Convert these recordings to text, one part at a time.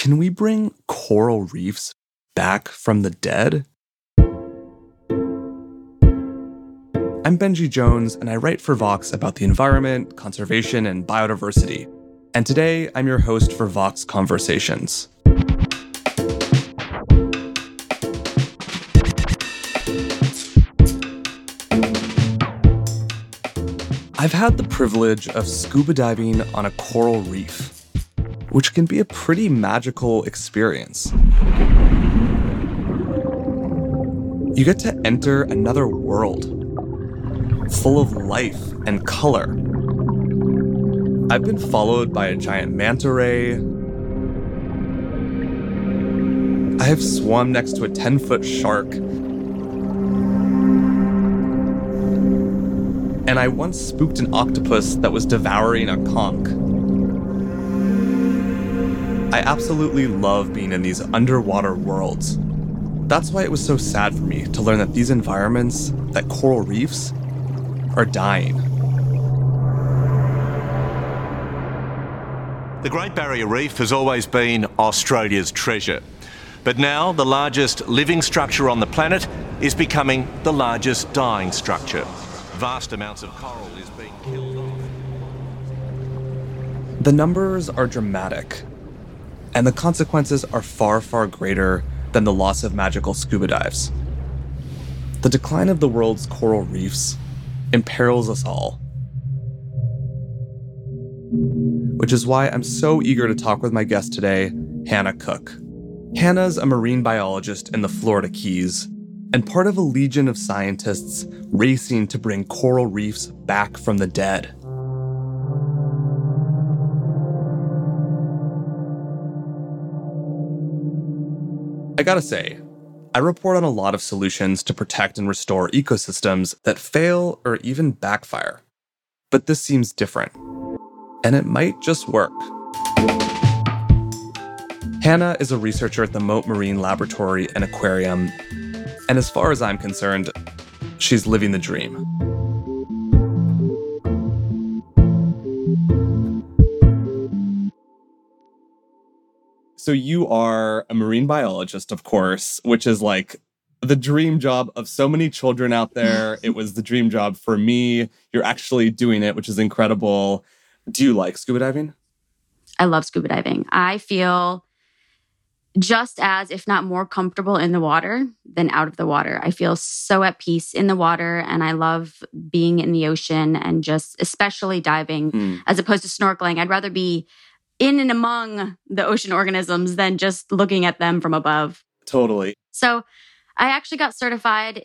Can we bring coral reefs back from the dead? I'm Benji Jones, and I write for Vox about the environment, conservation, and biodiversity. And today, I'm your host for Vox Conversations. I've had the privilege of scuba diving on a coral reef, which can be a pretty magical experience. You get to enter another world, full of life and color. I've been followed by a giant manta ray. I have swum next to a 10-foot shark. And I once spooked an octopus that was devouring a conch. I absolutely love being in these underwater worlds. That's why it was so sad for me to learn that these environments, that coral reefs, are dying. The Great Barrier Reef has always been Australia's treasure. But now the largest living structure on the planet is becoming the largest dying structure. Vast amounts of coral is being killed off. The numbers are dramatic, and the consequences are far, far greater than the loss of magical scuba dives. The decline of the world's coral reefs imperils us all, which is why I'm so eager to talk with my guest today, Hannah Cook. Hannah's a marine biologist in the Florida Keys, and part of a legion of scientists racing to bring coral reefs back from the dead. I gotta say, I report on a lot of solutions to protect and restore ecosystems that fail or even backfire. But this seems different, and it might just work. Hannah is a researcher at the Mote Marine Laboratory and Aquarium, and as far as I'm concerned, she's living the dream. So you are a marine biologist, of course, which is like the dream job of so many children out there. It was the dream job for me. You're actually doing it, which is incredible. Do you like scuba diving? I love scuba diving. I feel just as, if not more, comfortable in the water than out of the water. I feel so at peace in the water, and I love being in the ocean and just especially diving as opposed to snorkeling. I'd rather be in and among the ocean organisms than just looking at them from above. Totally. So I actually got certified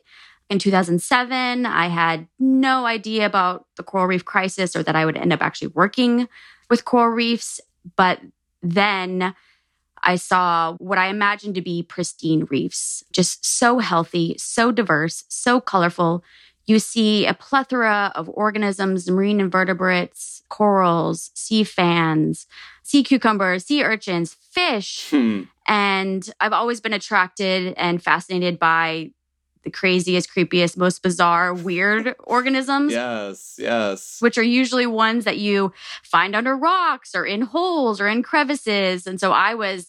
in 2007. I had no idea about the coral reef crisis or that I would end up actually working with coral reefs. But then I saw what I imagined to be pristine reefs, just so healthy, so diverse, so colorful. You see a plethora of organisms, marine invertebrates, corals, sea fans, sea cucumbers, sea urchins, fish. And I've always been attracted and fascinated by the craziest, creepiest, most bizarre, weird organisms. Yes. Which are usually ones that you find under rocks or in holes or in crevices. And so I was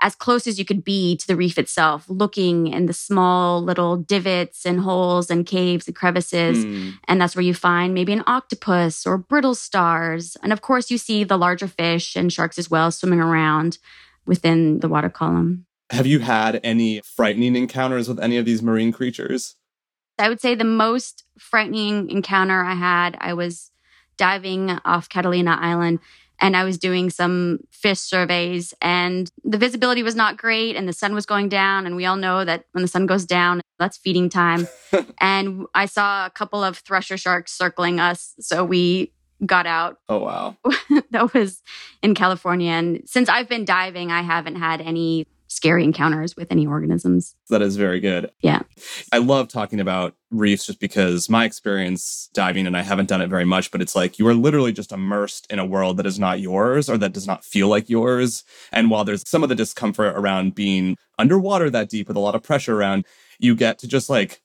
as close as you could be to the reef itself, looking in the small little divots and holes and caves and crevices. And that's where you find maybe an octopus or brittle stars. And of course, you see the larger fish and sharks as well swimming around within the water column. Have you had any frightening encounters with any of these marine creatures? I would say the most frightening encounter I had, I was diving off Catalina Island and I was doing some fish surveys and the visibility was not great and the sun was going down. And we all know that when the sun goes down, that's feeding time. And I saw a couple of thresher sharks circling us. So we got out. Oh, wow. That was in California. And since I've been diving, I haven't had any scary encounters with any organisms. That is very good. Yeah. I love talking about reefs just because my experience diving, and I haven't done it very much, but it's like you are literally just immersed in a world that is not yours or that does not feel like yours. And while there's some of the discomfort around being underwater that deep with a lot of pressure around, you get to just like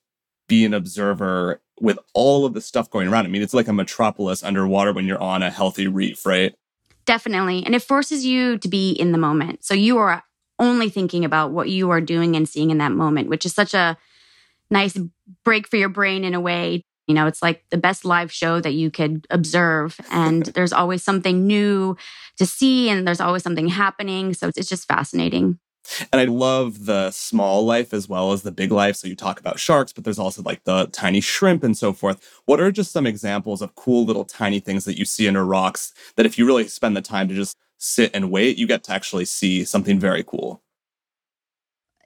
be an observer with all of the stuff going around. I mean, it's like a metropolis underwater when you're on a healthy reef, right? Definitely. And it forces you to be in the moment. So you are only thinking about what you are doing and seeing in that moment, which is such a nice break for your brain in a way. You know, it's like the best live show that you could observe. And there's always something new to see and there's always something happening. So it's just fascinating. And I love the small life as well as the big life. So you talk about sharks, but there's also like the tiny shrimp and so forth. What are just some examples of cool little tiny things that you see under rocks that if you really spend the time to just sit and wait, you get to actually see something very cool?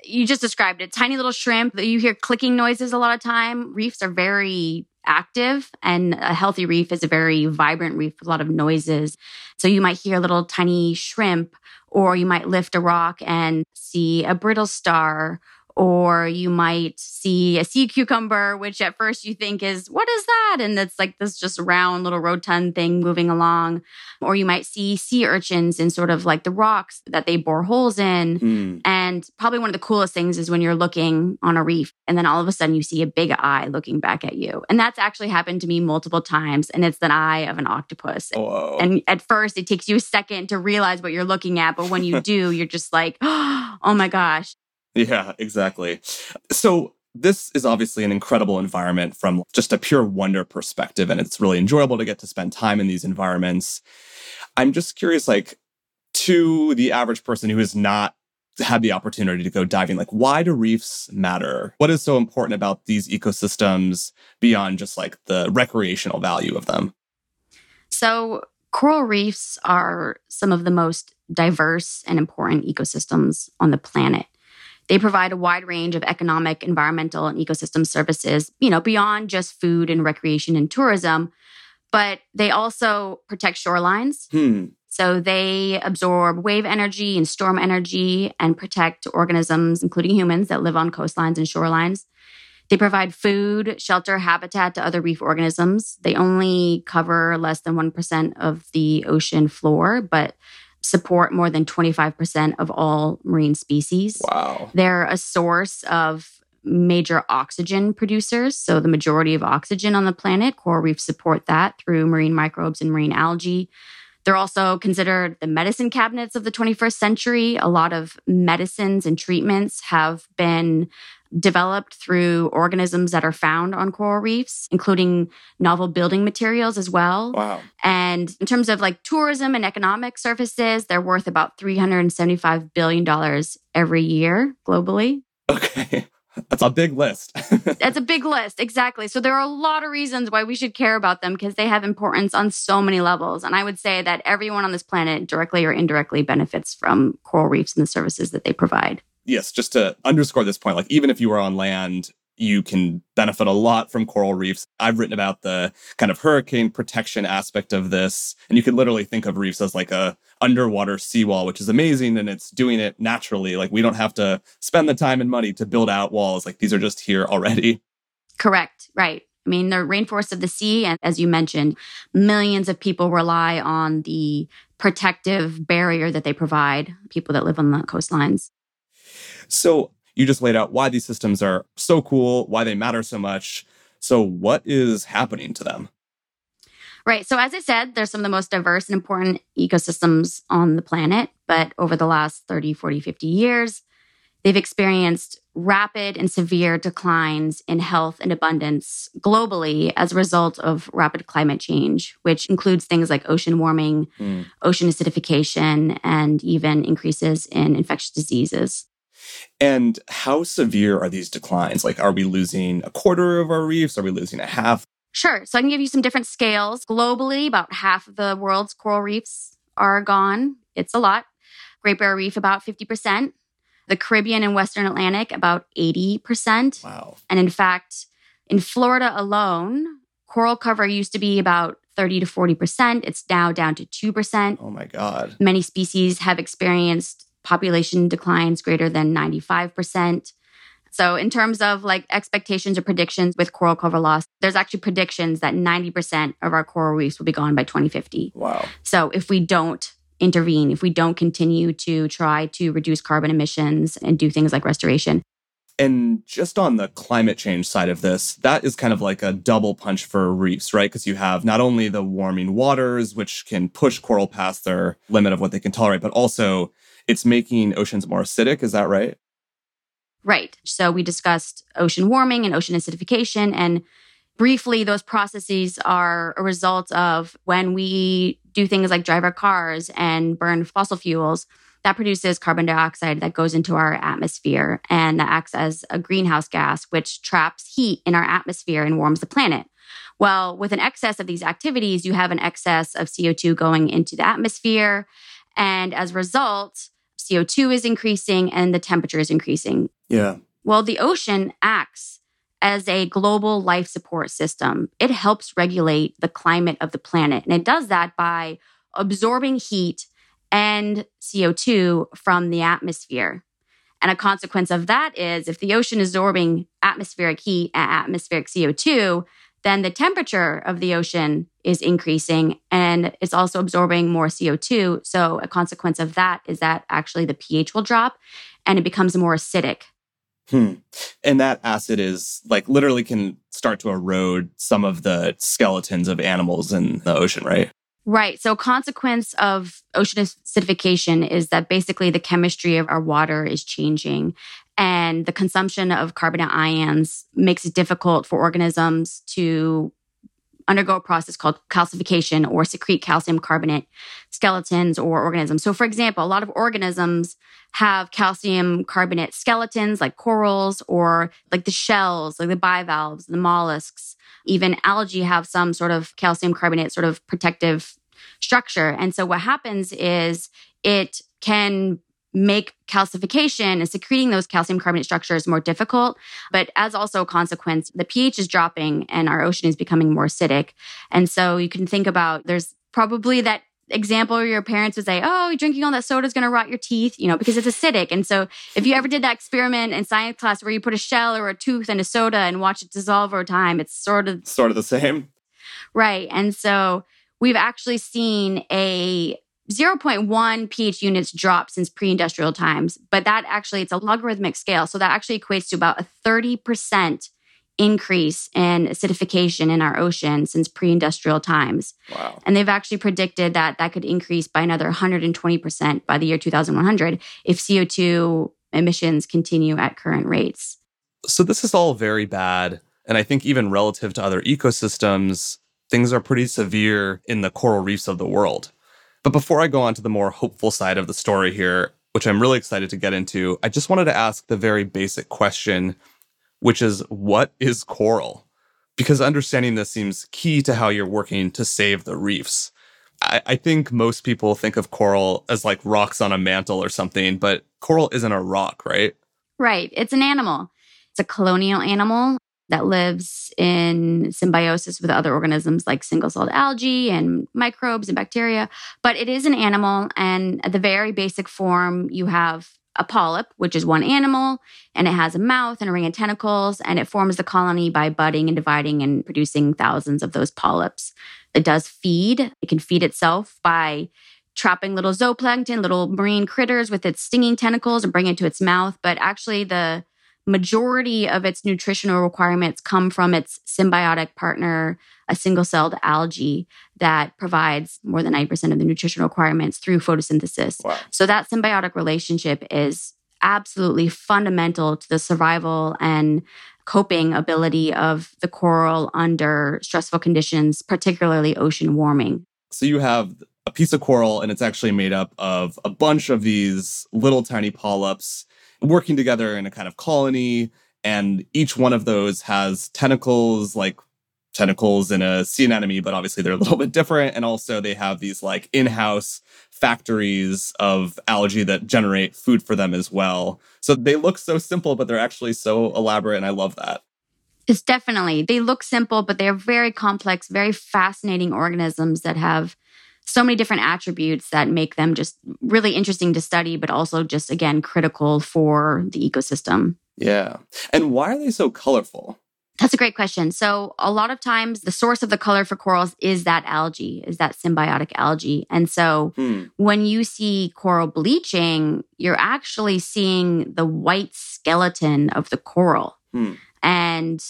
You just described it. Tiny little shrimp that you hear clicking noises a lot of time. Reefs are very active and a healthy reef is a very vibrant reef with a lot of noises. So you might hear a little tiny shrimp or you might lift a rock and see a brittle star or you might see a sea cucumber, which at first you think is, what is that? And it's like this just round little rotund thing moving along. Or you might see sea urchins in sort of like the rocks that they bore holes in. And probably one of the coolest things is when you're looking on a reef and then all of a sudden you see a big eye looking back at you. And that's actually happened to me multiple times. And it's an eye of an octopus. Whoa. And at first it takes you a second to realize what you're looking at. But when you do, you're just like, oh my gosh. Yeah, exactly. So this is obviously an incredible environment from just a pure wonder perspective, and it's really enjoyable to get to spend time in these environments. I'm just curious, like, to the average person who has not had the opportunity to go diving, like, why do reefs matter? What is so important about these ecosystems beyond just like the recreational value of them? So coral reefs are some of the most diverse and important ecosystems on the planet. They provide a wide range of economic, environmental, and ecosystem services, you know, beyond just food and recreation and tourism, but they also protect shorelines. So they absorb wave energy and storm energy and protect organisms, including humans, that live on coastlines and shorelines. They provide food, shelter, habitat to other reef organisms. They only cover less than 1% of the ocean floor, but support more than 25% of all marine species. Wow. They're a source of major oxygen producers. So the majority of oxygen on the planet, coral reefs support that through marine microbes and marine algae. They're also considered the medicine cabinets of the 21st century. A lot of medicines and treatments have been developed through organisms that are found on coral reefs, including novel building materials as well. Wow. And in terms of like tourism and economic services, they're worth about $375 billion every year globally. Okay. That's a big list. That's a big list. Exactly. So there are a lot of reasons why we should care about them because they have importance on so many levels. And I would say that everyone on this planet directly or indirectly benefits from coral reefs and the services that they provide. Yes, just to underscore this point, like even if you are on land, you can benefit a lot from coral reefs. I've written about the kind of hurricane protection aspect of this, and you could literally think of reefs as like a underwater seawall, which is amazing, and it's doing it naturally. Like we don't have to spend the time and money to build out walls. Like these are just here already. Correct, right. I mean, the rainforests of the sea, and as you mentioned, millions of people rely on the protective barrier that they provide, people that live on the coastlines. So you just laid out why these systems are so cool, why they matter so much. So what is happening to them? Right. So as I said, they're some of the most diverse and important ecosystems on the planet. But over the last 30, 40, 50 years, they've experienced rapid and severe declines in health and abundance globally as a result of rapid climate change, which includes things like ocean warming, ocean acidification, and even increases in infectious diseases. And how severe are these declines? Like, are we losing a quarter of our reefs? Are we losing a half? Sure. So I can give you some different scales. Globally, about half of the world's coral reefs are gone. It's a lot. Great Barrier Reef, about 50%. The Caribbean and Western Atlantic, about 80%. Wow. And in fact, in Florida alone, coral cover used to be about 30 to 40%. It's now down to 2%. Oh my God. Many species have experienced population declines greater than 95%. So in terms of like expectations or predictions with coral cover loss, there's actually predictions that 90% of our coral reefs will be gone by 2050. Wow. So if we don't intervene, if we don't continue to try to reduce carbon emissions and do things like restoration, And just on the climate change side of this, that is kind of like a double punch for reefs, right? Because you have not only the warming waters, which can push coral past their limit of what they can tolerate, but also it's making oceans more acidic. Is that right? Right. So we discussed ocean warming and ocean acidification. And briefly, those processes are a result of when we do things like drive our cars and burn fossil fuels. That produces carbon dioxide that goes into our atmosphere, and that acts as a greenhouse gas, which traps heat in our atmosphere and warms the planet. Well, with an excess of these activities, you have an excess of CO2 going into the atmosphere. And as a result, CO2 is increasing and the temperature is increasing. Yeah. Well, the ocean acts as a global life support system. It helps regulate the climate of the planet. And it does that by absorbing heat and CO2 from the atmosphere. And a consequence of that is if the ocean is absorbing atmospheric heat and atmospheric CO2, then the temperature of the ocean is increasing and it's also absorbing more CO2. So a consequence of that is that actually the pH will drop and it becomes more acidic. And that acid is like literally can start to erode some of the skeletons of animals in the ocean, right? Right. So a consequence of ocean acidification is that basically the chemistry of our water is changing, and the consumption of carbon ions makes it difficult for organisms to undergo a process called calcification or secrete calcium carbonate skeletons or organisms. So for example, a lot of organisms have calcium carbonate skeletons like corals or like the shells, like the bivalves, the mollusks. Even algae have some sort of calcium carbonate sort of protective structure. And so what happens is it can make calcification and secreting those calcium carbonate structures more difficult. But as also a consequence, the pH is dropping and our ocean is becoming more acidic. And so you can think about, there's probably that example where your parents would say, oh, drinking all that soda is going to rot your teeth, you know, because it's acidic. And so if you ever did that experiment in science class where you put a shell or a tooth in a soda and watch it dissolve over time, it's sort of the same. Right. And so we've actually seen a 0.1 pH units drop since pre-industrial times, but that actually, it's a logarithmic scale. So that actually equates to about a 30% increase in acidification in our ocean since pre-industrial times. Wow. And they've actually predicted that that could increase by another 120% by the year 2100 if CO2 emissions continue at current rates. So this is all very bad. And I think even relative to other ecosystems, things are pretty severe in the coral reefs of the world. But before I go on to the more hopeful side of the story here, which I'm really excited to get into, I just wanted to ask the very basic question, which is, what is coral? Because understanding this seems key to how you're working to save the reefs. I think most people think of coral as like rocks on a mantle or something, but coral isn't a rock, right? Right. It's an animal. It's a colonial animal that lives in symbiosis with other organisms like single-celled algae and microbes and bacteria. But it is an animal, and at the very basic form, you have a polyp, which is one animal, and it has a mouth and a ring of tentacles, and it forms the colony by budding and dividing and producing thousands of those polyps. It does feed. It can feed itself by trapping little zooplankton, little marine critters with its stinging tentacles and bring it to its mouth. But actually, the majority of its nutritional requirements come from its symbiotic partner, a single-celled algae that provides more than 90% of the nutritional requirements through photosynthesis. Wow. So that symbiotic relationship is absolutely fundamental to the survival and coping ability of the coral under stressful conditions, particularly ocean warming. So you have a piece of coral, and it's actually made up of a bunch of these little tiny polyps working together in a kind of colony, and each one of those has tentacles, like tentacles in a sea anemone, but obviously they're a little bit different. And also they have these like in-house factories of algae that generate food for them as well. So they look so simple, but they're actually so elaborate, and I love that. It's definitely, they look simple, but they're very complex, very fascinating organisms that have so many different attributes that make them just really interesting to study, but also just, again, critical for the ecosystem. Yeah. And why are they so colorful? That's a great question. So a lot of times the source of the color for corals is that algae, is that symbiotic algae. And so when you see coral bleaching, you're actually seeing the white skeleton of the coral. And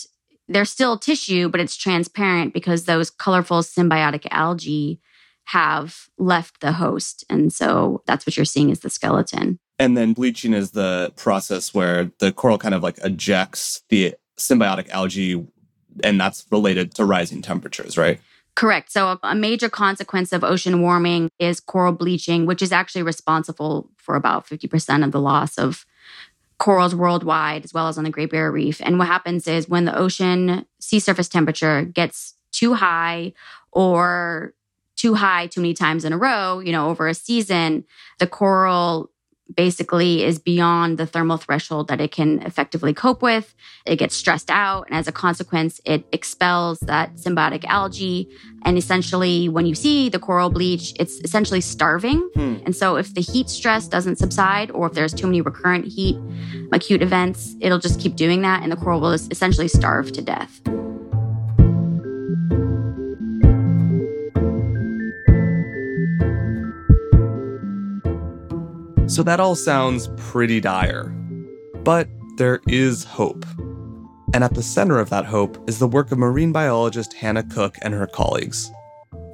there's still tissue, but it's transparent because those colorful symbiotic algae have left the host. And so that's what you're seeing is the skeleton. And then bleaching is the process where the coral kind of like ejects the symbiotic algae, and that's related to rising temperatures, right? Correct. So a major consequence of ocean warming is coral bleaching, which is actually responsible for about 50% of the loss of corals worldwide, as well as on the Great Barrier Reef. And what happens is when the ocean sea surface temperature gets too high or too high too many times in a row, you know, over a season, the coral basically is beyond the thermal threshold that it can effectively cope with. It gets stressed out, and as a consequence, it expels that symbiotic algae. And essentially, when you see the coral bleach, it's essentially starving. And so if the heat stress doesn't subside, or if there's too many recurrent heat acute events, it'll just keep doing that, and the coral will essentially starve to death. So that all sounds pretty dire, but there is hope. And at the center of that hope is the work of marine biologist Hannah Cook and her colleagues.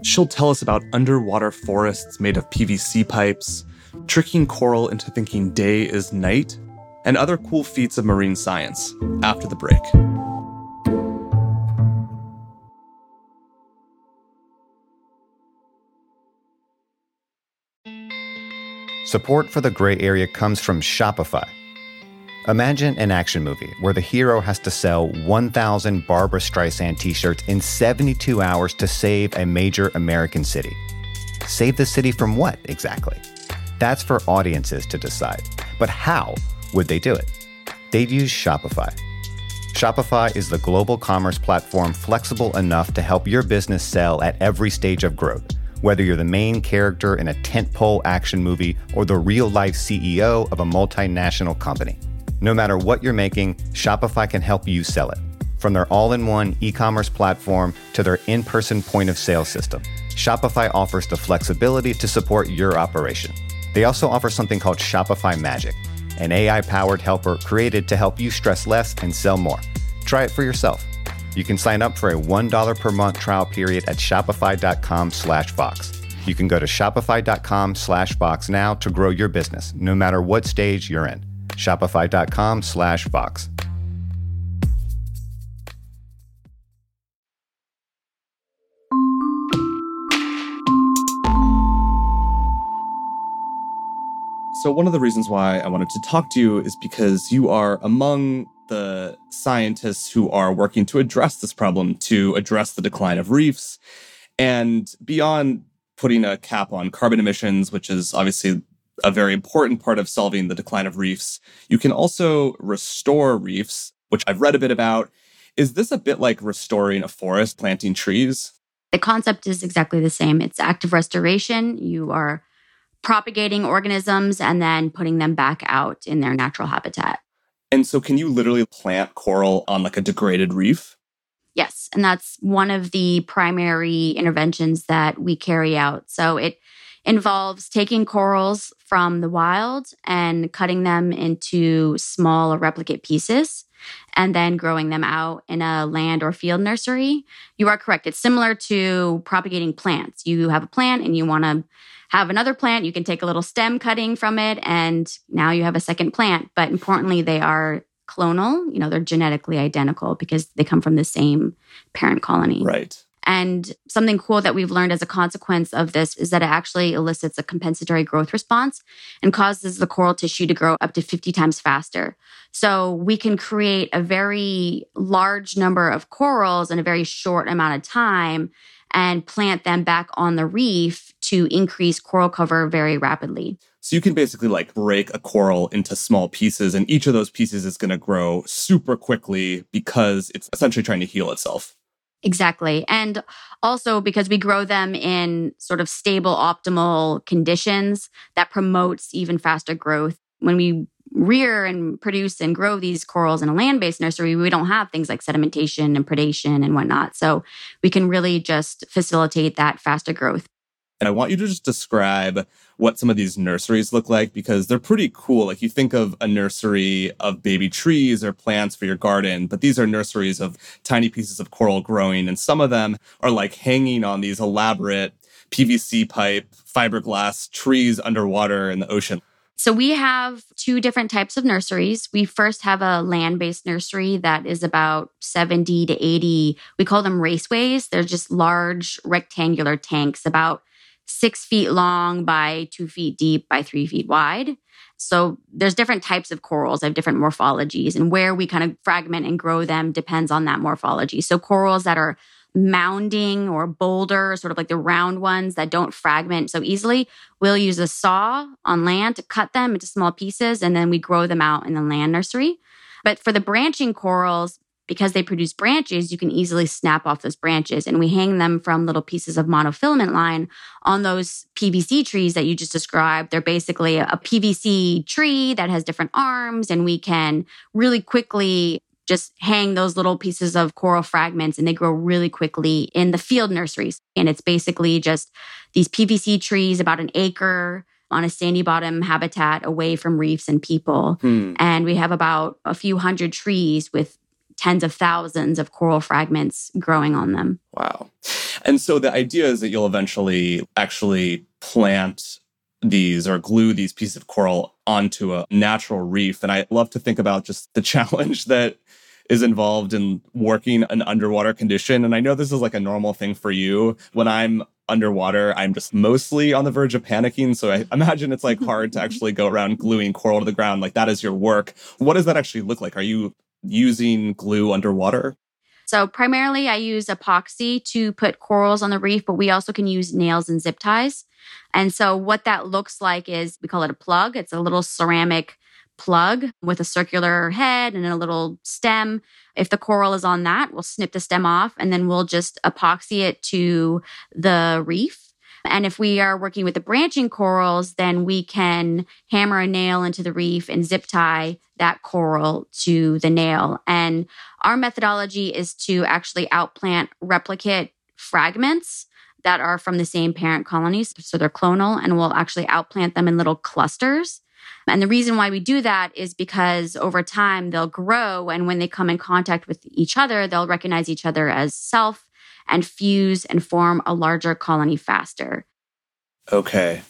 She'll tell us about underwater forests made of PVC pipes, tricking coral into thinking day is night, and other cool feats of marine science after the break. Support for The Gray Area comes from Shopify. Imagine an action movie where the hero has to sell 1,000 Barbra Streisand t-shirts in 72 hours to save a major American city. Save the city from what, exactly? That's for audiences to decide. But how would they do it? They'd use Shopify. Shopify is the global commerce platform flexible enough to help your business sell at every stage of growth. Whether you're the main character in a tentpole action movie or the real-life CEO of a multinational company. No matter what you're making, Shopify can help you sell it. From their all-in-one e-commerce platform to their in-person point-of-sale system, Shopify offers the flexibility to support your operation. They also offer something called Shopify Magic, an AI-powered helper created to help you stress less and sell more. Try it for yourself. You can sign up for a $1 per month trial period at shopify.com/Vox. You can go to shopify.com/Vox now to grow your business, no matter what stage you're in. Shopify.com/Vox. So one of the reasons why I wanted to talk to you is because you are among the scientists who are working to address this problem, to address the decline of reefs. And beyond putting a cap on carbon emissions, which is obviously a very important part of solving the decline of reefs, you can also restore reefs, which I've read a bit about. Is this a bit like restoring a forest, planting trees? The concept is exactly the same. It's active restoration. You are propagating organisms and then putting them back out in their natural habitat. And so can you literally plant coral on like a degraded reef? Yes, and that's one of the primary interventions that we carry out. So it involves taking corals from the wild and cutting them into small replicate pieces and then growing them out in a land or field nursery. You are correct. It's similar to propagating plants. You have a plant and you want to have another plant, you can take a little stem cutting from it, and now you have a second plant. But importantly, they are clonal. You know, they're genetically identical because they come from the same parent colony. Right. And something cool that we've learned as a consequence of this is that it actually elicits a compensatory growth response and causes the coral tissue to grow up to 50 times faster. So we can create a very large number of corals in a very short amount of time and plant them back on the reef to increase coral cover very rapidly. So you can basically like break a coral into small pieces, and each of those pieces is going to grow super quickly because it's essentially trying to heal itself. Exactly. And also because we grow them in sort of stable, optimal conditions, that promotes even faster growth. When we rear and produce and grow these corals in a land-based nursery, we don't have things like sedimentation and predation and whatnot. So we can really just facilitate that faster growth. And I want you to just describe what some of these nurseries look like, because they're pretty cool. Like, you think of a nursery of baby trees or plants for your garden, but these are nurseries of tiny pieces of coral growing. And some of them are like hanging on these elaborate PVC pipe, fiberglass trees underwater in the ocean. So we have two different types of nurseries. We first have a land-based nursery that is about 70 to 80, we call them raceways. They're just large rectangular tanks, about 6 feet long by 2 feet deep by 3 feet wide. So there's different types of corals that have different morphologies, and where we kind of fragment and grow them depends on that morphology. So corals that are mounding or boulder, sort of like the round ones that don't fragment so easily, we'll use a saw on land to cut them into small pieces, and then we grow them out in the land nursery. But for the branching corals, because they produce branches, you can easily snap off those branches, and we hang them from little pieces of monofilament line on those PVC trees that you just described. They're basically a PVC tree that has different arms, and we can really quickly just hang those little pieces of coral fragments, and they grow really quickly in the field nurseries. And it's basically just these PVC trees, about an acre, on a sandy bottom habitat away from reefs and people. And we have about a few hundred trees with tens of thousands of coral fragments growing on them. Wow. And so the idea is that you'll eventually actually plant these or glue these pieces of coral onto a natural reef. And I love to think about just the challenge that is involved in working an underwater condition. And I know this is like a normal thing for you. When I'm underwater, I'm just mostly on the verge of panicking. So I imagine it's like hard to actually go around gluing coral to the ground. Like, that is your work. What does that actually look like? Are you using glue underwater? So primarily I use epoxy to put corals on the reef, but we also can use nails and zip ties. And so what that looks like is, we call it a plug. It's a little ceramic plug with a circular head and a little stem. If the coral is on that, we'll snip the stem off, and then we'll just epoxy it to the reef. And if we are working with the branching corals, then we can hammer a nail into the reef and zip tie that coral to the nail. And our methodology is to actually outplant replicate fragments that are from the same parent colonies. So they're clonal, and we'll actually outplant them in little clusters. And the reason why we do that is because over time they'll grow, and when they come in contact with each other, they'll recognize each other as self and fuse and form a larger colony faster. Okay.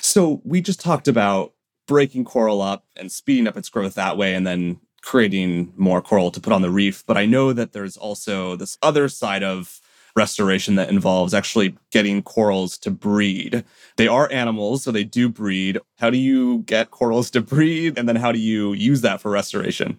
So we just talked about breaking coral up and speeding up its growth that way, and then creating more coral to put on the reef. But I know that there's also this other side of restoration that involves actually getting corals to breed. They are animals, so they do breed. How do you get corals to breed? And then how do you use that for restoration?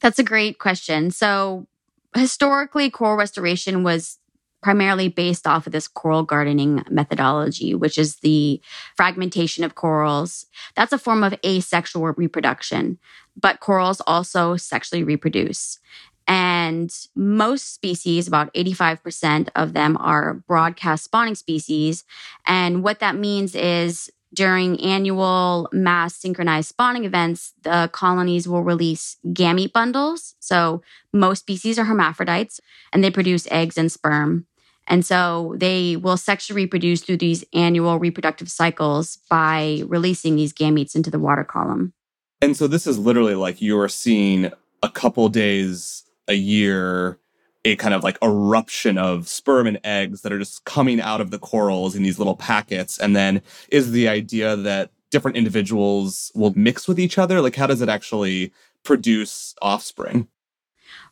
That's a great question. So historically, coral restoration was primarily based off of this coral gardening methodology, which is the fragmentation of corals. That's a form of asexual reproduction, but corals also sexually reproduce. And most species, about 85% of them, are broadcast spawning species. And what that means is, during annual mass synchronized spawning events, the colonies will release gamete bundles. So most species are hermaphrodites, and they produce eggs and sperm. And so they will sexually reproduce through these annual reproductive cycles by releasing these gametes into the water column. And so this is literally like you're seeing a couple days a year, a kind of like eruption of sperm and eggs that are just coming out of the corals in these little packets. And then is the idea that different individuals will mix with each other? Like, how does it actually produce offspring?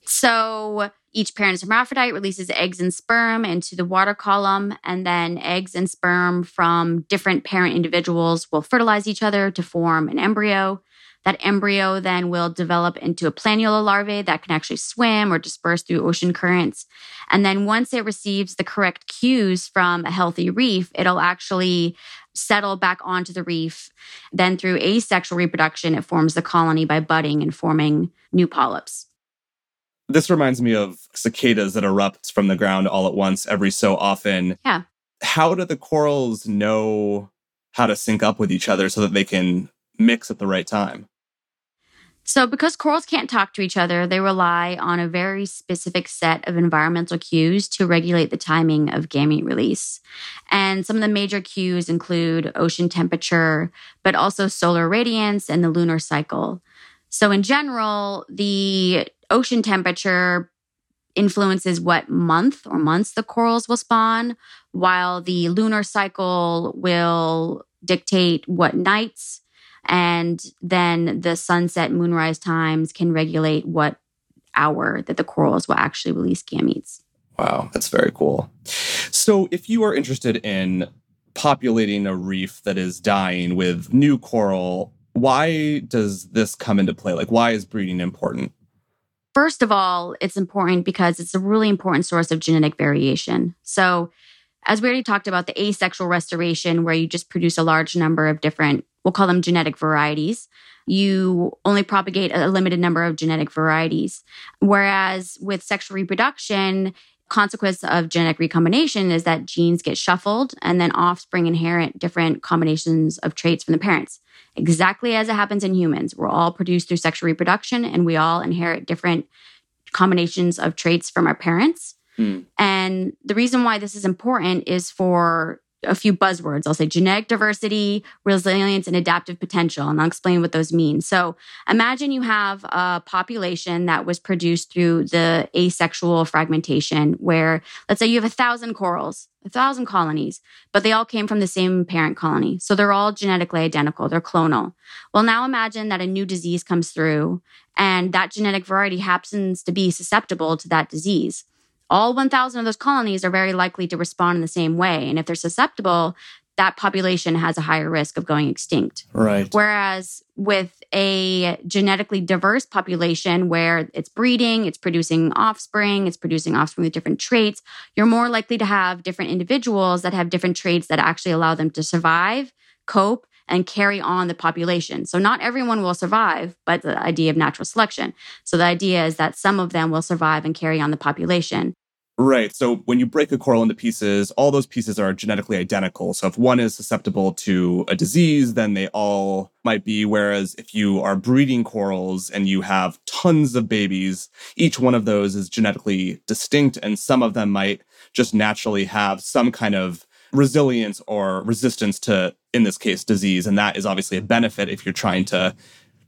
So each parent hermaphrodite releases eggs and sperm into the water column, and then eggs and sperm from different parent individuals will fertilize each other to form an embryo. That embryo then will develop into a planula larvae that can actually swim or disperse through ocean currents. And then once it receives the correct cues from a healthy reef, it'll actually settle back onto the reef. Then through asexual reproduction, it forms the colony by budding and forming new polyps. This reminds me of cicadas that erupt from the ground all at once every so often. Yeah. How do the corals know how to sync up with each other so that they can mix at the right time? So because corals can't talk to each other, they rely on a very specific set of environmental cues to regulate the timing of gamete release. And some of the major cues include ocean temperature, but also solar radiance and the lunar cycle. So in general, the ocean temperature influences what month or months the corals will spawn, while the lunar cycle will dictate what nights. And then the sunset, moonrise times can regulate what hour that the corals will actually release gametes. Wow, that's very cool. So if you are interested in populating a reef that is dying with new coral, why does this come into play? Like, why is breeding important? First of all, it's important because it's a really important source of genetic variation. So as we already talked about, the asexual restoration, where you just produce a large number of different, we'll call them genetic varieties. You only propagate a limited number of genetic varieties. Whereas with sexual reproduction, consequence of genetic recombination is that genes get shuffled and then offspring inherit different combinations of traits from the parents. Exactly as it happens in humans. We're all produced through sexual reproduction and we all inherit different combinations of traits from our parents. Mm. And the reason why this is important is for a few buzzwords. I'll say genetic diversity, resilience, and adaptive potential. And I'll explain what those mean. So imagine you have a population that was produced through the asexual fragmentation where, let's say you have 1,000 corals, 1,000 colonies, but they all came from the same parent colony. So they're all genetically identical. They're clonal. Well, now imagine that a new disease comes through and that genetic variety happens to be susceptible to that disease. All 1,000 of those colonies are very likely to respond in the same way. And if they're susceptible, that population has a higher risk of going extinct. Right. Whereas with a genetically diverse population where it's breeding, it's producing offspring with different traits, you're more likely to have different individuals that have different traits that actually allow them to survive, cope, and carry on the population. So not everyone will survive, but the idea of natural selection. So the idea is that some of them will survive and carry on the population. Right. So when you break a coral into pieces, all those pieces are genetically identical. So if one is susceptible to a disease, then they all might be. Whereas if you are breeding corals and you have tons of babies, each one of those is genetically distinct. And some of them might just naturally have some kind of resilience or resistance to, in this case, disease. And that is obviously a benefit if you're trying to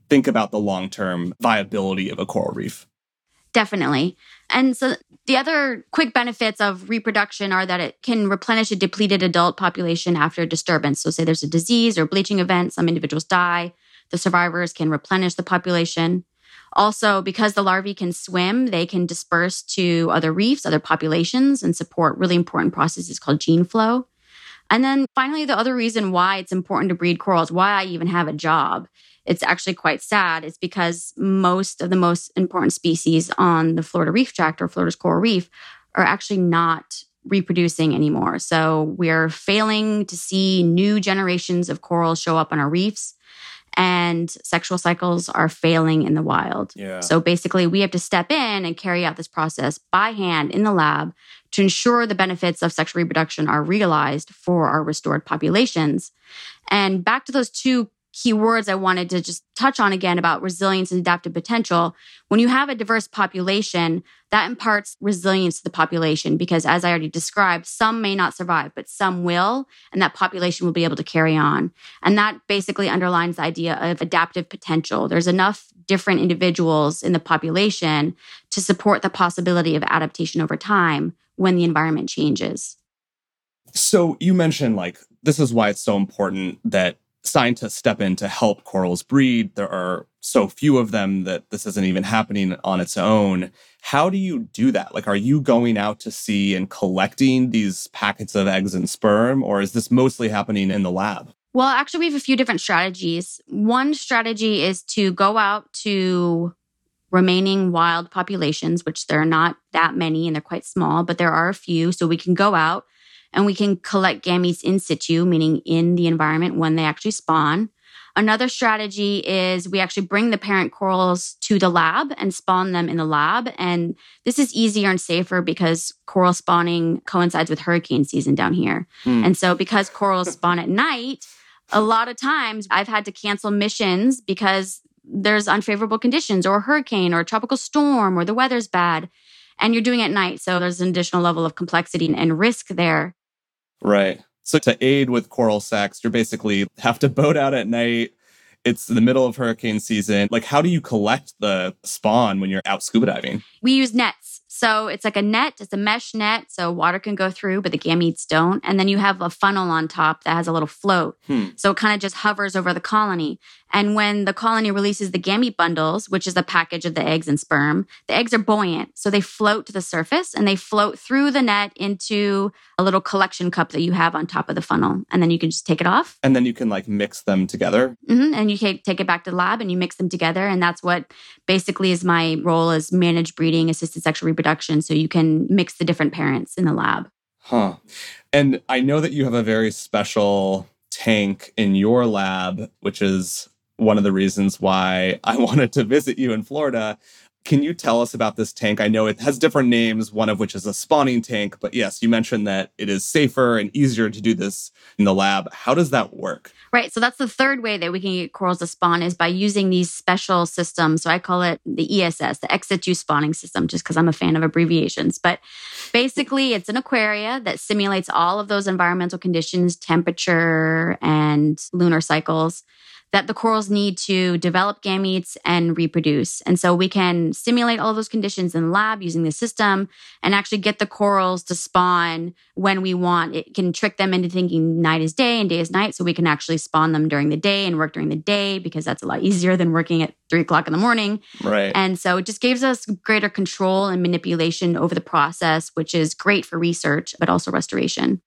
think about the long-term viability of a coral reef. Definitely. And so the other quick benefits of reproduction are that it can replenish a depleted adult population after a disturbance. So say there's a disease or bleaching event, some individuals die, the survivors can replenish the population. Also, because the larvae can swim, they can disperse to other reefs, other populations, and support really important processes called gene flow. And then finally, the other reason why it's important to breed corals, why I even have a job, it's actually quite sad, is because most of the most important species on the Florida Reef Tract or Florida's coral reef are actually not reproducing anymore. So we're failing to see new generations of corals show up on our reefs. And sexual cycles are failing in the wild. Yeah. So basically, we have to step in and carry out this process by hand in the lab to ensure the benefits of sexual reproduction are realized for our restored populations. And back to those two key words I wanted to just touch on again about resilience and adaptive potential. When you have a diverse population, that imparts resilience to the population because, as I already described, some may not survive, but some will, and that population will be able to carry on. And that basically underlines the idea of adaptive potential. There's enough different individuals in the population to support the possibility of adaptation over time when the environment changes. So you mentioned, like, this is why it's so important that scientists step in to help corals breed. There are so few of them that this isn't even happening on its own. How do you do that? Like, are you going out to sea and collecting these packets of eggs and sperm, or is this mostly happening in the lab? Well, actually, we have a few different strategies. One strategy is to go out to remaining wild populations, which there are not that many and they're quite small, but there are a few. So we can go out and we can collect gametes in situ, meaning in the environment when they actually spawn. Another strategy is we actually bring the parent corals to the lab and spawn them in the lab. And this is easier and safer because coral spawning coincides with hurricane season down here. Mm. And so because corals spawn at night, a lot of times I've had to cancel missions because there's unfavorable conditions or a hurricane or a tropical storm or the weather's bad, and you're doing it at night. So there's an additional level of complexity and risk there. Right. So to aid with coral sacks, you're basically have to boat out at night. It's the middle of hurricane season. Like, how do you collect the spawn when you're out scuba diving? We use nets. So it's like a net. It's a mesh net. So water can go through, but the gametes don't. And then you have a funnel on top that has a little float. So it kind of just hovers over the colony. And when the colony releases the gamete bundles, which is a package of the eggs and sperm, the eggs are buoyant. So they float to the surface and they float through the net into a little collection cup that you have on top of the funnel. And then you can just take it off. And then you can like mix them together. And you can take it back to the lab and you mix them together. And that's what basically is my role as managed breeding, assisted sexual reproduction. So you can mix the different parents in the lab. And I know that you have a very special tank in your lab, which is one of the reasons why I wanted to visit you in Florida. Can you tell us about this tank? I know it has different names, one of which is a spawning tank. But yes, you mentioned that it is safer and easier to do this in the lab. How does that work? Right. So that's the third way that we can get corals to spawn is by using these special systems. So I call it the ESS, the Ex Situ Spawning System, just because I'm a fan of abbreviations. But basically, it's an aquaria that simulates all of those environmental conditions, temperature and lunar cycles, that the corals need to develop gametes and reproduce. And so we can simulate all of those conditions in the lab using the system and actually get the corals to spawn when we want. It can trick them into thinking night is day and day is night. So we can actually spawn them during the day and work during the day because that's a lot easier than working at 3 o'clock in the morning. Right. And so it just gives us greater control and manipulation over the process, which is great for research, but also restoration.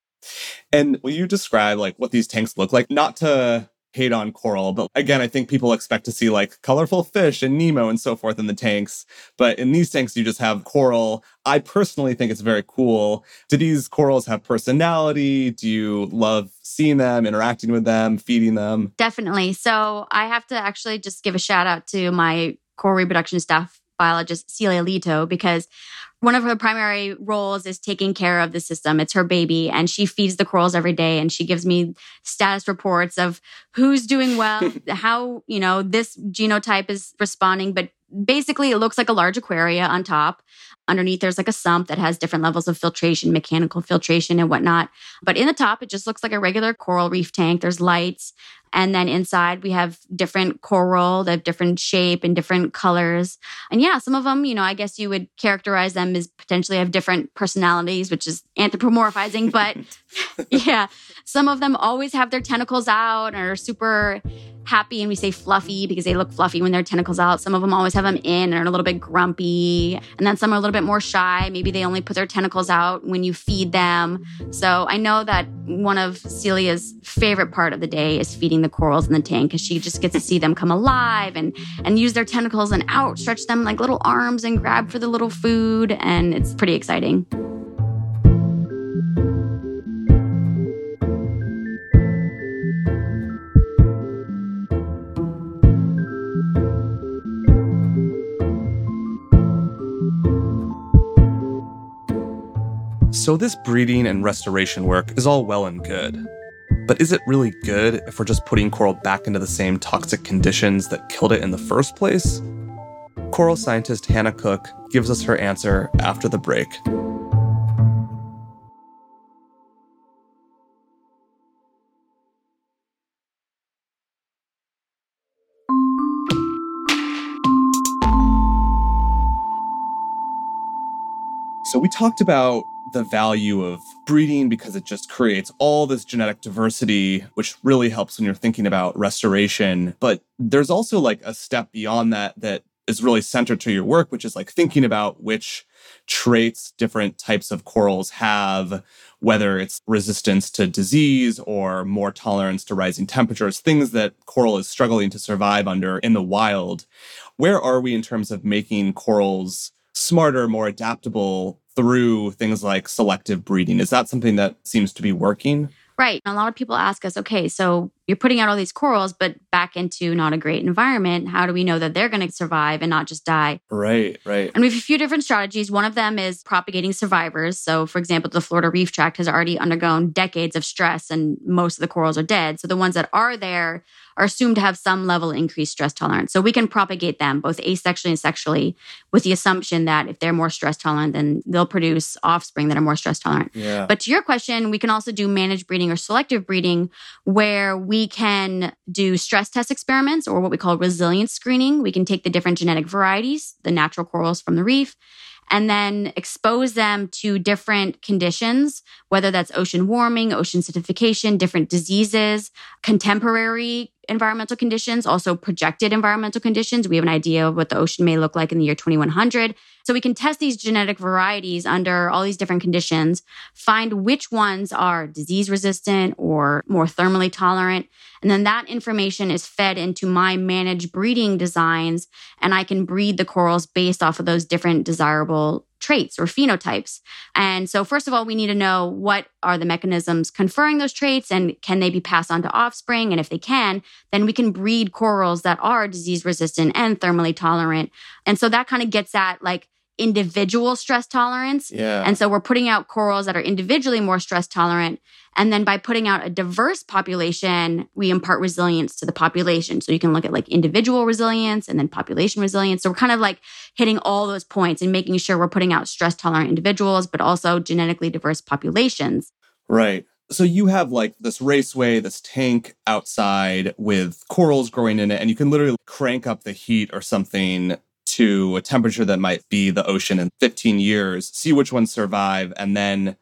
And will you describe like what these tanks look like? Not to hate on coral, but again, I think people expect to see like colorful fish and Nemo and so forth in the tanks. But in these tanks, you just have coral. I personally think it's very cool. Do these corals have personality? Do you love seeing them, interacting with them, feeding them? Definitely. So I have to actually just give a shout out to my coral reproduction staff biologist, Celia Lito, because one of her primary roles is taking care of the system. It's her baby, and she feeds the corals every day, and she gives me status reports of who's doing well, how, you know, this genotype is responding. But basically, it looks like a large aquaria on top. Underneath, there's like a sump that has different levels of filtration, mechanical filtration and whatnot. But in the top, it just looks like a regular coral reef tank. There's lights. And then inside, we have different coral, they have different shape and different colors. And yeah, some of them, you know, I guess you would characterize them as potentially have different personalities, which is anthropomorphizing. But yeah, some of them always have their tentacles out and are super happy. And we say fluffy because they look fluffy when their tentacles out. Some of them always have them in and are a little bit grumpy. And then some are a little bit more shy. Maybe they only put their tentacles out when you feed them. So I know that one of Celia's favorite part of the day is feeding the corals in the tank because she just gets to see them come alive and use their tentacles and outstretch them like little arms and grab for the little food. And it's pretty exciting. So this breeding and restoration work is all well and good. But is it really good if we're just putting coral back into the same toxic conditions that killed it in the first place? Coral scientist Hannah Cook gives us her answer after the break. So we talked about the value of breeding because it just creates all this genetic diversity, which really helps when you're thinking about restoration. But there's also like a step beyond that that is really centered to your work, which is like thinking about which traits different types of corals have, whether it's resistance to disease or more tolerance to rising temperatures, things that coral is struggling to survive under in the wild. Where are we in terms of making corals smarter, more adaptable through things like selective breeding? Is that something that seems to be working? Right. A lot of people ask us, okay, so you're putting out all these corals, but back into not a great environment. How do we know that they're going to survive and not just die? Right, right. And we have a few different strategies. One of them is propagating survivors. So for example, the Florida Reef Tract has already undergone decades of stress and most of the corals are dead. So the ones that are there are assumed to have some level of increased stress tolerance. So we can propagate them both asexually and sexually with the assumption that if they're more stress tolerant, then they'll produce offspring that are more stress tolerant. Yeah. But to your question, we can also do managed breeding or selective breeding where we can do stress test experiments or what we call resilience screening. We can take the different genetic varieties, the natural corals from the reef, and then expose them to different conditions, whether that's ocean warming, ocean acidification, different diseases, contemporary environmental conditions, also projected environmental conditions. We have an idea of what the ocean may look like in the year 2100. So we can test these genetic varieties under all these different conditions, find which ones are disease resistant or more thermally tolerant. And then that information is fed into my managed breeding designs, and I can breed the corals based off of those different desirable traits or phenotypes. And so first of all, we need to know what are the mechanisms conferring those traits and can they be passed on to offspring? And if they can, then we can breed corals that are disease resistant and thermally tolerant. And so that kind of gets at like individual stress tolerance. Yeah. And so we're putting out corals that are individually more stress tolerant. And then by putting out a diverse population, we impart resilience to the population. So you can look at like individual resilience and then population resilience. So we're kind of like hitting all those points and making sure we're putting out stress tolerant individuals, but also genetically diverse populations. Right. So you have like this raceway, this tank outside with corals growing in it, and you can literally crank up the heat or something to a temperature that might be the ocean in 15 years, see which ones survive. And then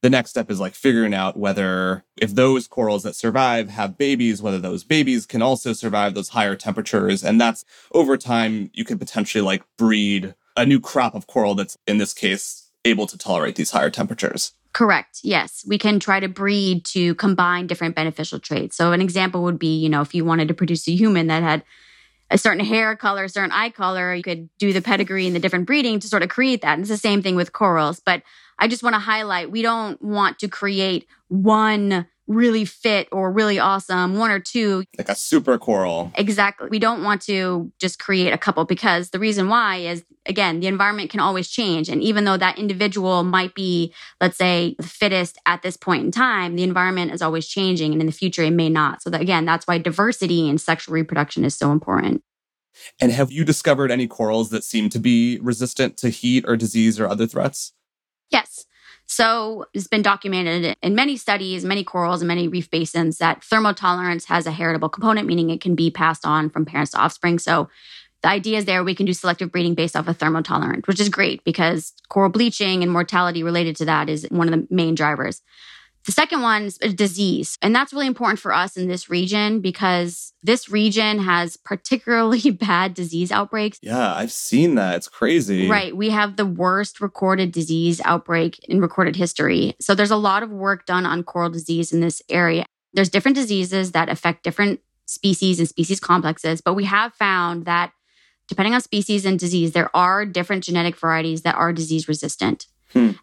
the next step is like figuring out whether if those corals that survive have babies, whether those babies can also survive those higher temperatures. And that's over time, you could potentially like breed a new crop of coral that's in this case able to tolerate these higher temperatures. Correct. Yes. We can try to breed to combine different beneficial traits. So an example would be, you know, if you wanted to produce a human that had a certain hair color, a certain eye color, you could do the pedigree and the different breeding to sort of create that. And it's the same thing with corals. But I just want to highlight, we don't want to create one really fit or really awesome, one or two. Like a super coral. Exactly. We don't want to just create a couple because the reason why is, again, the environment can always change. And even though that individual might be, let's say, the fittest at this point in time, the environment is always changing. And in the future, it may not. So that, again, that's why diversity in sexual reproduction is so important. And have you discovered any corals that seem to be resistant to heat or disease or other threats? Yes. So it's been documented in many studies, many corals and many reef basins that thermal tolerance has a heritable component, meaning it can be passed on from parents to offspring. So the idea is there we can do selective breeding based off of thermal tolerance, which is great because coral bleaching and mortality related to that is one of the main drivers. The second one is disease. And that's really important for us in this region because this region has particularly bad disease outbreaks. Yeah, I've seen that. It's crazy. Right. We have the worst recorded disease outbreak in recorded history. So there's a lot of work done on coral disease in this area. There's different diseases that affect different species and species complexes, but we have found that depending on species and disease, there are different genetic varieties that are disease resistant.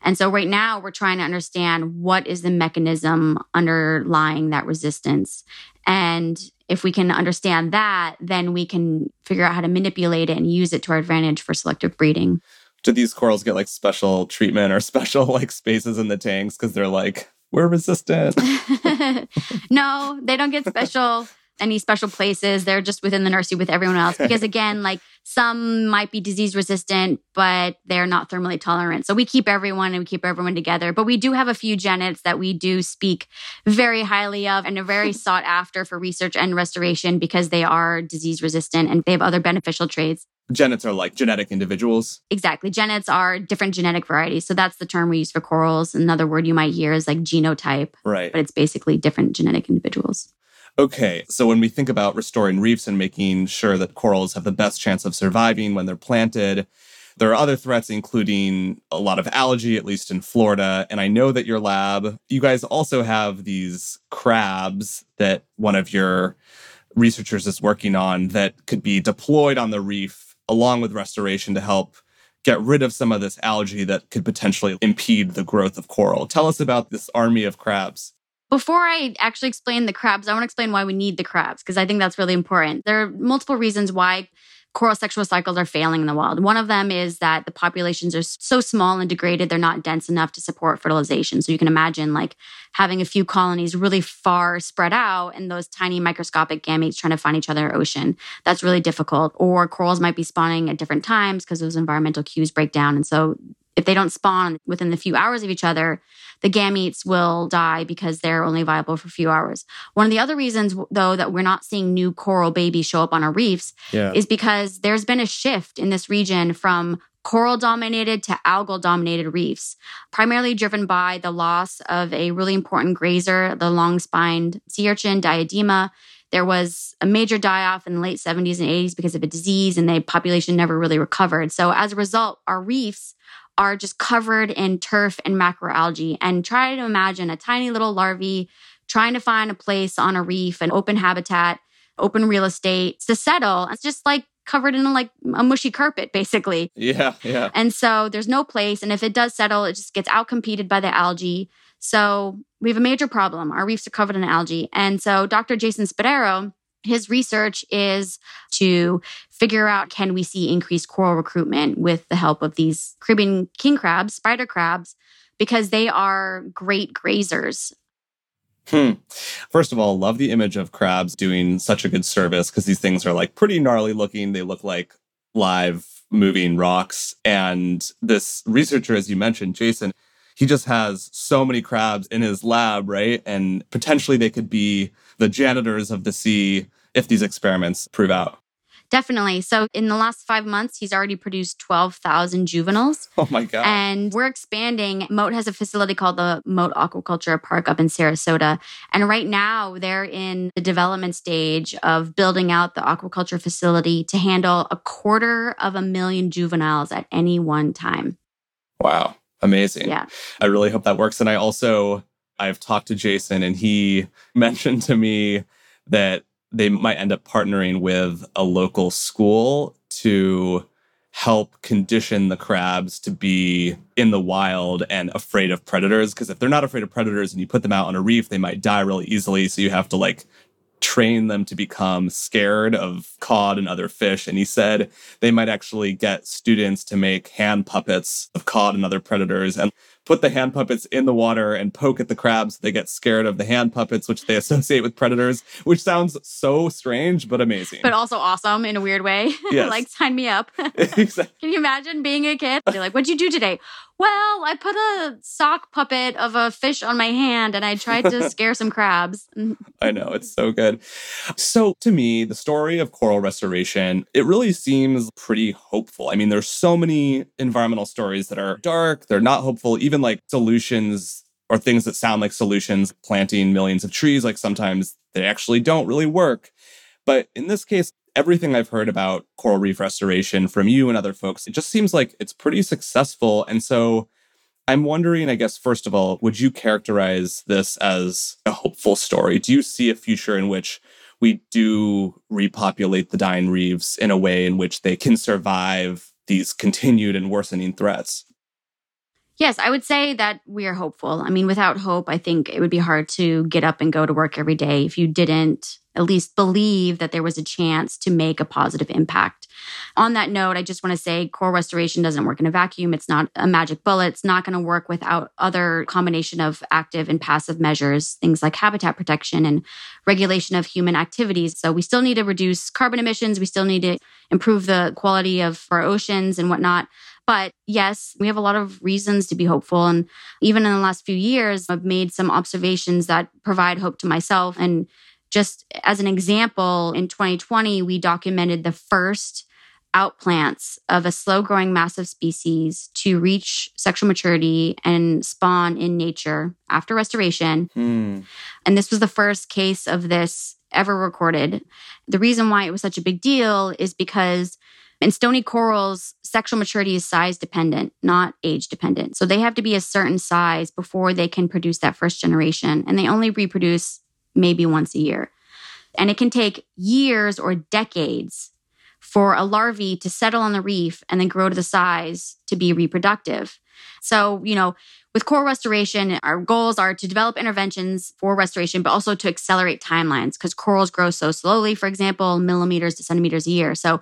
And so right now we're trying to understand what is the mechanism underlying that resistance. And if we can understand that, then we can figure out how to manipulate it and use it to our advantage for selective breeding. Do these corals get like special treatment or special like spaces in the tanks because they're like, we're resistant? No, they don't get special... any special places. They're just within the nursery with everyone else. Because again, like some might be disease resistant, but they're not thermally tolerant. So we keep everyone and we keep everyone together. But we do have a few genets that we do speak very highly of and are very sought after for research and restoration because they are disease resistant and they have other beneficial traits. Genets are like genetic individuals? Exactly. Genets are different genetic varieties. So that's the term we use for corals. Another word you might hear is like genotype. Right. But it's basically different genetic individuals. Okay, so when we think about restoring reefs and making sure that corals have the best chance of surviving when they're planted, there are other threats, including a lot of algae, at least in Florida. And I know that your lab, you guys also have these crabs that one of your researchers is working on that could be deployed on the reef along with restoration to help get rid of some of this algae that could potentially impede the growth of coral. Tell us about this army of crabs. Before I actually explain the crabs, I want to explain why we need the crabs, because I think that's really important. There are multiple reasons why coral sexual cycles are failing in the wild. One of them is that the populations are so small and degraded, they're not dense enough to support fertilization. So you can imagine like having a few colonies really far spread out and those tiny microscopic gametes trying to find each other in the ocean. That's really difficult. Or corals might be spawning at different times because those environmental cues break down. And so if they don't spawn within the few hours of each other, the gametes will die because they're only viable for a few hours. One of the other reasons, though, that we're not seeing new coral babies show up on our reefs is because there's been a shift in this region from coral-dominated to algal-dominated reefs, primarily driven by the loss of a really important grazer, the long-spined sea urchin, diadema. There was a major die-off in the late 70s and 80s because of a disease, and the population never really recovered. So as a result, our reefs are just covered in turf and macroalgae. And try to imagine a tiny little larvae trying to find a place on a reef, an open habitat, open real estate to settle. It's just like covered in like a mushy carpet, basically. Yeah. And so there's no place. And if it does settle, it just gets outcompeted by the algae. So we have a major problem. Our reefs are covered in algae. And so Dr. Jason Spadaro, his research is to figure out, can we see increased coral recruitment with the help of these Caribbean king crabs, spider crabs, because they are great grazers. First of all, love the image of crabs doing such a good service, because these things are like pretty gnarly looking. They look like live moving rocks. And this researcher, as you mentioned, Jason, he just has so many crabs in his lab, right? And potentially they could be the janitors of the sea if these experiments prove out. Definitely. So in the last 5 months, he's already produced 12,000 juveniles. Oh my God. And we're expanding. Mote has a facility called the Mote Aquaculture Park up in Sarasota. And right now they're in the development stage of building out the aquaculture facility to handle 250,000 juveniles at any one time. Wow. Amazing. Yeah. I really hope that works. And I've talked to Jason, and he mentioned to me that they might end up partnering with a local school to help condition the crabs to be in the wild and afraid of predators. Because if they're not afraid of predators and you put them out on a reef, they might die really easily. So you have to train them to become scared of cod and other fish. And he said they might actually get students to make hand puppets of cod and other predators and put the hand puppets in the water and poke at the crabs. They get scared of the hand puppets, which they associate with predators, which sounds so strange, but amazing. But also awesome in a weird way. Yes. Sign me up. Exactly. Can you imagine being a kid? You're like, what'd you do today? Well, I put a sock puppet of a fish on my hand and I tried to scare some crabs. I know, it's so good. So to me, the story of coral restoration, it really seems pretty hopeful. I mean, there's so many environmental stories that are dark, they're not hopeful, even solutions or things that sound like solutions, planting millions of trees, sometimes they actually don't really work. But in this case, everything I've heard about coral reef restoration from you and other folks, it just seems like it's pretty successful. And so I'm wondering, I guess, first of all, would you characterize this as a hopeful story? Do you see a future in which we do repopulate the dying reefs in a way in which they can survive these continued and worsening threats? Yes, I would say that we are hopeful. I mean, without hope, I think it would be hard to get up and go to work every day if you didn't at least believe that there was a chance to make a positive impact. On that note, I just want to say coral restoration doesn't work in a vacuum. It's not a magic bullet. It's not going to work without other combination of active and passive measures, things like habitat protection and regulation of human activities. So we still need to reduce carbon emissions. We still need to improve the quality of our oceans and whatnot. But yes, we have a lot of reasons to be hopeful. And even in the last few years, I've made some observations that provide hope to myself. And just as an example, in 2020, we documented the first outplants of a slow-growing massive species to reach sexual maturity and spawn in nature after restoration. And this was the first case of this ever recorded. The reason why it was such a big deal is because in stony corals, sexual maturity is size-dependent, not age-dependent. So they have to be a certain size before they can produce that first generation, and they only reproduce maybe once a year. And it can take years or decades for a larvae to settle on the reef and then grow to the size to be reproductive. So, you know, with coral restoration, our goals are to develop interventions for restoration, but also to accelerate timelines because corals grow so slowly, for example, millimeters to centimeters a year. So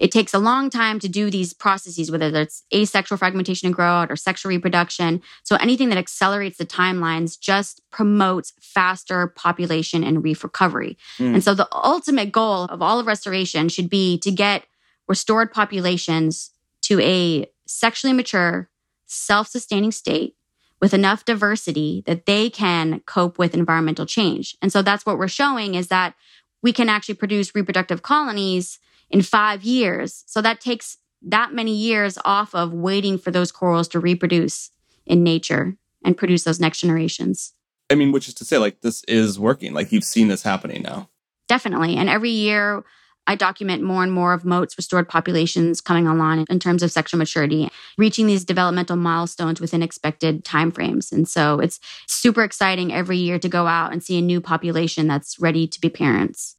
it takes a long time to do these processes, whether that's asexual fragmentation and grow out or sexual reproduction. So anything that accelerates the timelines just promotes faster population and reef recovery. And so the ultimate goal of all of restoration should be to get restored populations to a sexually mature, self-sustaining state with enough diversity that they can cope with environmental change. And so that's what we're showing is that we can actually produce reproductive colonies in 5 years. So that takes that many years off of waiting for those corals to reproduce in nature and produce those next generations. I mean, which is to say, like, this is working. Like, you've seen this happening now. Definitely. And every year I document more and more of Mote's restored populations coming online in terms of sexual maturity, reaching these developmental milestones within expected timeframes. And so it's super exciting every year to go out and see a new population that's ready to be parents.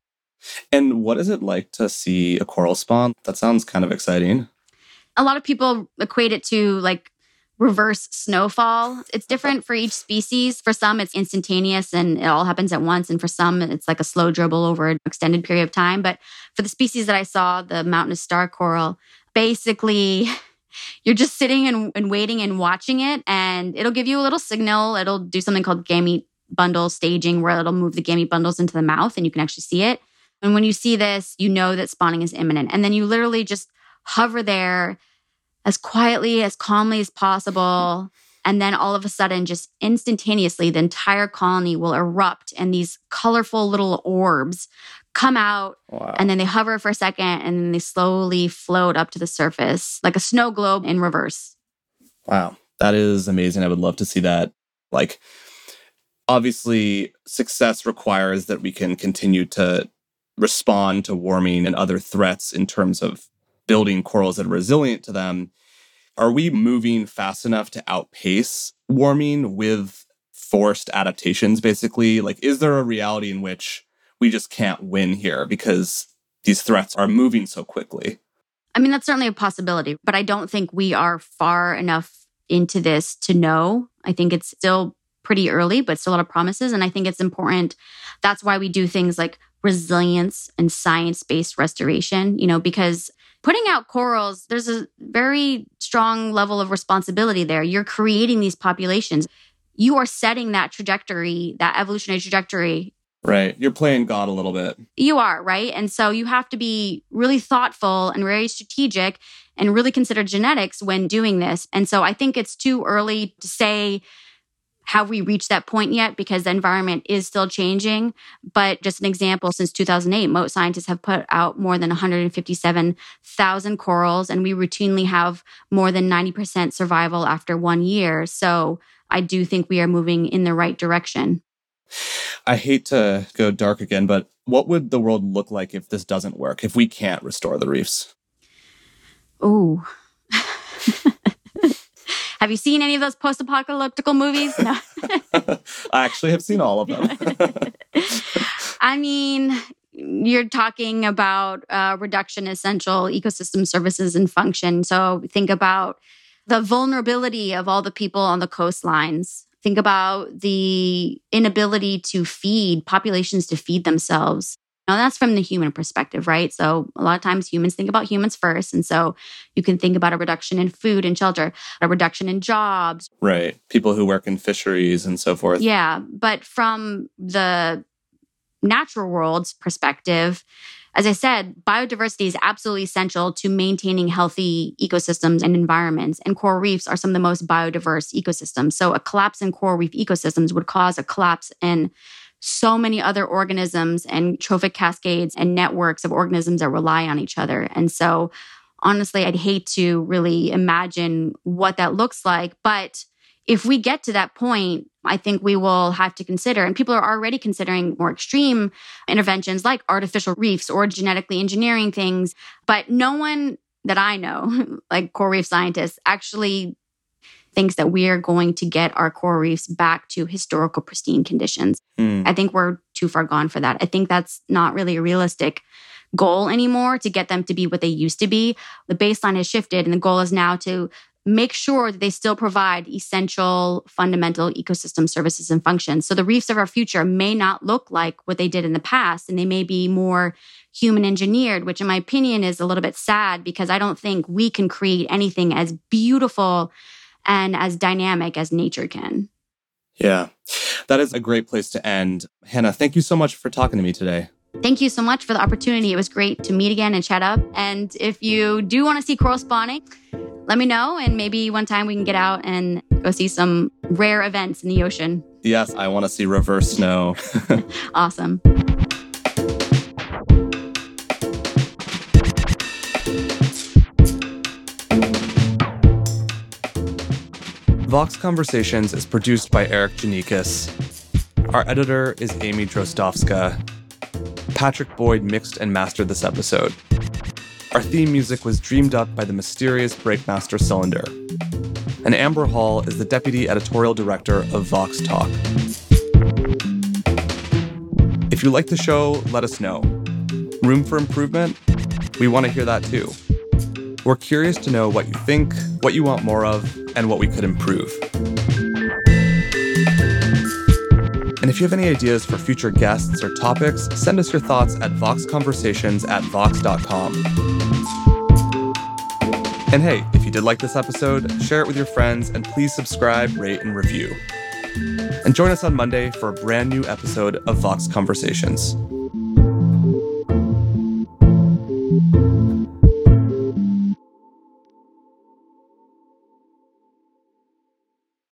And what is it like to see a coral spawn? That sounds kind of exciting. A lot of people equate it to like reverse snowfall. It's different for each species. For some, it's instantaneous and it all happens at once. And for some, it's like a slow dribble over an extended period of time. But for the species that I saw, the mountainous star coral, basically you're just sitting and waiting and watching it. And it'll give you a little signal. It'll do something called gamete bundle staging where it'll move the gamete bundles into the mouth and you can actually see it. And when you see this, you know that spawning is imminent. And then you literally just hover there as quietly, as calmly as possible. And then all of a sudden, just instantaneously, the entire colony will erupt and these colorful little orbs come out. Wow. And then they hover for a second and then they slowly float up to the surface like a snow globe in reverse. Wow. That is amazing. I would love to see that. Like, obviously, success requires that we can continue to respond to warming and other threats in terms of building corals that are resilient to them. Are we moving fast enough to outpace warming with forced adaptations, basically? Like, is there a reality in which we just can't win here because these threats are moving so quickly? I mean, that's certainly a possibility, but I don't think we are far enough into this to know. I think it's still pretty early, but still a lot of promises. And I think it's important. That's why we do things like resilience and science-based restoration, you know, because putting out corals, there's a very strong level of responsibility there. You're creating these populations. You are setting that trajectory, that evolutionary trajectory. Right. You're playing God a little bit. You are, right? And so you have to be really thoughtful and very strategic and really consider genetics when doing this. And so I think it's too early to say, have we reached that point yet? Because the environment is still changing. But just an example, since 2008, Mote scientists have put out more than 157,000 corals, and we routinely have more than 90% survival after 1 year. So I do think we are moving in the right direction. I hate to go dark again, but what would the world look like if this doesn't work, if we can't restore the reefs? Ooh. Have you seen any of those post-apocalyptic movies? No. I actually have seen all of them. I mean, you're talking about reduction essential ecosystem services and function. So think about the vulnerability of all the people on the coastlines. Think about the inability to feed, populations to feed themselves. Now, that's from the human perspective, right? So a lot of times humans think about humans first. And so you can think about a reduction in food and shelter, a reduction in jobs. Right. People who work in fisheries and so forth. Yeah. But from the natural world's perspective, as I said, biodiversity is absolutely essential to maintaining healthy ecosystems and environments. And coral reefs are some of the most biodiverse ecosystems. So a collapse in coral reef ecosystems would cause a collapse in so many other organisms and trophic cascades and networks of organisms that rely on each other. And so honestly, I'd hate to really imagine what that looks like. But if we get to that point, I think we will have to consider, and people are already considering more extreme interventions like artificial reefs or genetically engineering things. But no one that I know, like coral reef scientists, actually thinks that we are going to get our coral reefs back to historical pristine conditions. I think we're too far gone for that. I think that's not really a realistic goal anymore to get them to be what they used to be. The baseline has shifted, and the goal is now to make sure that they still provide essential, fundamental ecosystem services and functions. So the reefs of our future may not look like what they did in the past, and they may be more human engineered, which in my opinion is a little bit sad because I don't think we can create anything as beautiful and as dynamic as nature can. Yeah, that is a great place to end. Hannah, thank you so much for talking to me today. Thank you so much for the opportunity. It was great to meet again and chat up. And if you do want to see coral spawning, let me know, and maybe one time we can get out and go see some rare events in the ocean. Yes, I want to see reverse snow. Awesome. Vox Conversations is produced by Eric Janikis. Our editor is Amy Drostovska. Patrick Boyd mixed and mastered this episode. Our theme music was dreamed up by the mysterious Breakmaster Cylinder. And Amber Hall is the deputy editorial director of Vox Talk. If you like the show, let us know. Room for improvement? We want to hear that too. We're curious to know what you think, what you want more of, and what we could improve. And if you have any ideas for future guests or topics, send us your thoughts at voxconversations@vox.com. And hey, if you did like this episode, share it with your friends and please subscribe, rate, and review. And join us on Monday for a brand new episode of Vox Conversations.